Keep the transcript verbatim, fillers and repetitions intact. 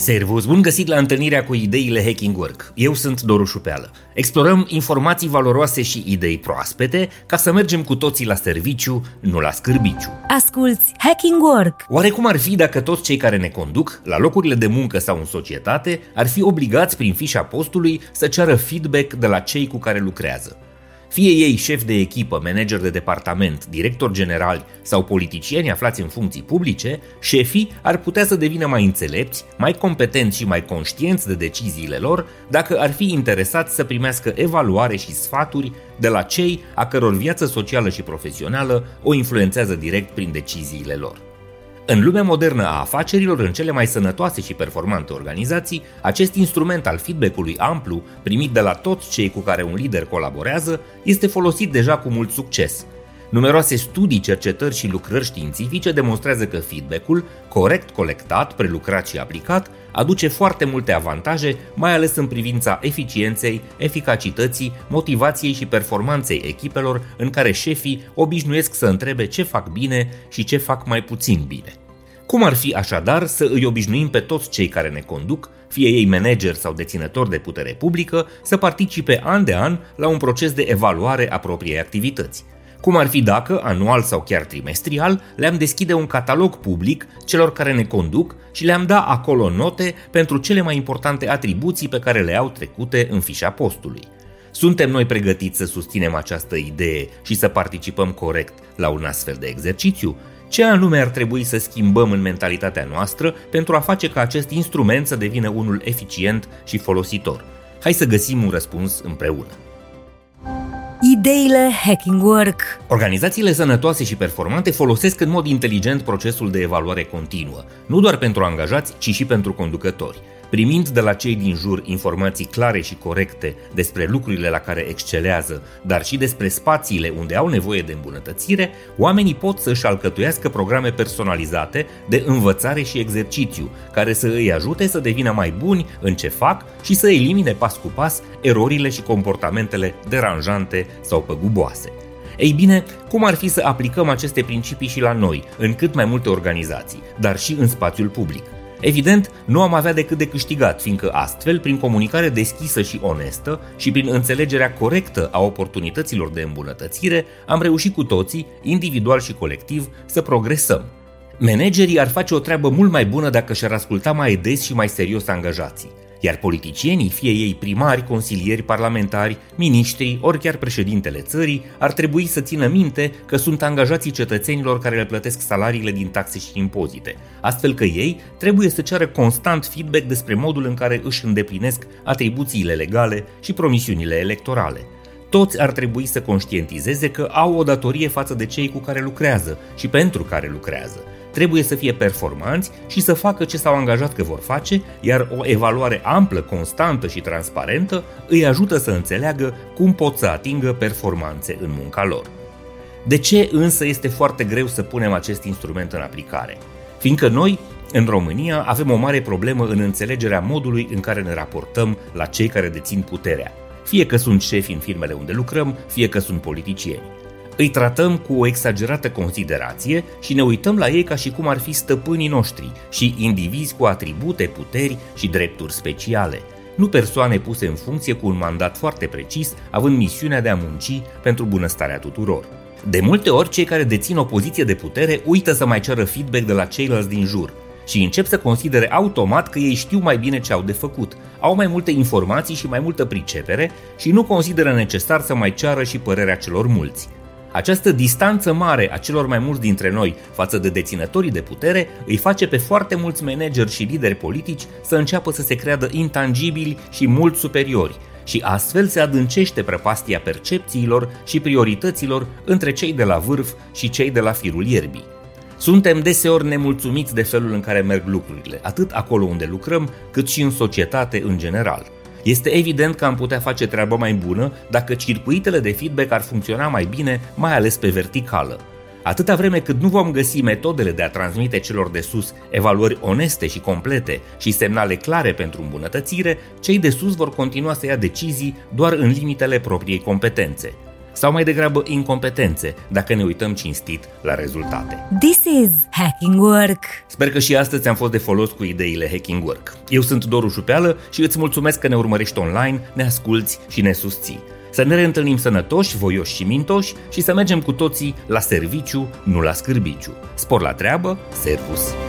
Servus, bun găsit la întâlnirea cu Ideile Hacking Work. Eu sunt Doru Șupeală. Explorăm informații valoroase și idei proaspete ca să mergem cu toții la serviciu, nu la scârbiciu. Asculți Hacking Work! Oare cum ar fi dacă toți cei care ne conduc, la locurile de muncă sau în societate, ar fi obligați prin fișa postului să ceară feedback de la cei cu care lucrează? Fie ei șef de echipă, manager de departament, director general sau politicieni aflați în funcții publice, șefii ar putea să devină mai înțelepți, mai competenți și mai conștienți de deciziile lor dacă ar fi interesați să primească evaluare și sfaturi de la cei a căror viață socială și profesională o influențează direct prin deciziile lor. În lumea modernă a afacerilor, în cele mai sănătoase și performante organizații, acest instrument al feedback-ului amplu, primit de la toți cei cu care un lider colaborează, este folosit deja cu mult succes. Numeroase studii, cercetări și lucrări științifice demonstrează că feedback-ul, corect colectat, prelucrat și aplicat, aduce foarte multe avantaje, mai ales în privința eficienței, eficacității, motivației și performanței echipelor în care șefii obișnuiesc să întrebe ce fac bine și ce fac mai puțin bine. Cum ar fi așadar să îi obișnuim pe toți cei care ne conduc, fie ei manageri sau deținători de putere publică, să participe an de an la un proces de evaluare a propriei activități? Cum ar fi dacă, anual sau chiar trimestrial, le-am deschide un catalog public celor care ne conduc și le-am da acolo note pentru cele mai importante atribuții pe care le au trecute în fișa postului? Suntem noi pregătiți să susținem această idee și să participăm corect la un astfel de exercițiu? Ce anume ar trebui să schimbăm în mentalitatea noastră pentru a face ca acest instrument să devină unul eficient și folositor? Hai să găsim un răspuns împreună! Ideile Hacking Work. Organizațiile sănătoase și performante folosesc în mod inteligent procesul de evaluare continuă, nu doar pentru angajați, ci și pentru conducători, primind de la cei din jur informații clare și corecte despre lucrurile la care excelează, dar și despre spațiile unde au nevoie de îmbunătățire. Oamenii pot să-și alcătuiască programe personalizate de învățare și exercițiu, care să îi ajute să devină mai buni în ce fac și să elimine pas cu pas erorile și comportamentele deranjante sau păguboase. Ei bine, cum ar fi să aplicăm aceste principii și la noi, în cât mai multe organizații, dar și în spațiul public? Evident, nu am avea decât de câștigat, fiindcă astfel, prin comunicare deschisă și onestă și prin înțelegerea corectă a oportunităților de îmbunătățire, am reușit cu toții, individual și colectiv, să progresăm. Managerii ar face o treabă mult mai bună dacă și-ar asculta mai des și mai serios angajații, iar politicienii, fie ei primari, consilieri, parlamentari, miniștri, ori chiar președintele țării, ar trebui să țină minte că sunt angajații cetățenilor care le plătesc salariile din taxe și impozite, astfel că ei trebuie să ceară constant feedback despre modul în care își îndeplinesc atribuțiile legale și promisiunile electorale. Toți ar trebui să conștientizeze că au o datorie față de cei cu care lucrează și pentru care lucrează. Trebuie să fie performanți și să facă ce s-au angajat că vor face, iar o evaluare amplă, constantă și transparentă îi ajută să înțeleagă cum pot să atingă performanțe în munca lor. De ce însă este foarte greu să punem acest instrument în aplicare? Fiindcă noi, în România, avem o mare problemă în înțelegerea modului în care ne raportăm la cei care dețin puterea, fie că sunt șefi în firmele unde lucrăm, fie că sunt politicieni. Îi tratăm cu o exagerată considerație și ne uităm la ei ca și cum ar fi stăpânii noștri și indivizi cu atribute, puteri și drepturi speciale, nu persoane puse în funcție cu un mandat foarte precis, având misiunea de a munci pentru bunăstarea tuturor. De multe ori, cei care dețin o poziție de putere uită să mai ceară feedback de la ceilalți din jur și încep să considere automat că ei știu mai bine ce au de făcut, au mai multe informații și mai multă pricepere și nu consideră necesar să mai ceară și părerea celor mulți. Această distanță mare a celor mai mulți dintre noi față de deținătorii de putere îi face pe foarte mulți manageri și lideri politici să înceapă să se creadă intangibili și mult superiori și astfel se adâncește prăpastia percepțiilor și priorităților între cei de la vârf și cei de la firul ierbii. Suntem deseori nemulțumiți de felul în care merg lucrurile, atât acolo unde lucrăm, cât și în societate în general. Este evident că am putea face treaba mai bună dacă circuitele de feedback ar funcționa mai bine, mai ales pe verticală. Atâta vreme cât nu vom găsi metodele de a transmite celor de sus evaluări oneste și complete și semnale clare pentru îmbunătățire, cei de sus vor continua să ia decizii doar în limitele propriei competențe. sau mai degrabă incompetențe, dacă ne uităm cinstit la rezultate. This is Hacking Work! Sper că și astăzi ți-am fost de folos cu ideile Hacking Work. Eu sunt Doru Șupeală și îți mulțumesc că ne urmărești online, ne asculți și ne susții. Să ne reîntâlnim sănătoși, voioși și mintoși și să mergem cu toții la serviciu, nu la scârbiciu. Spor la treabă, servus!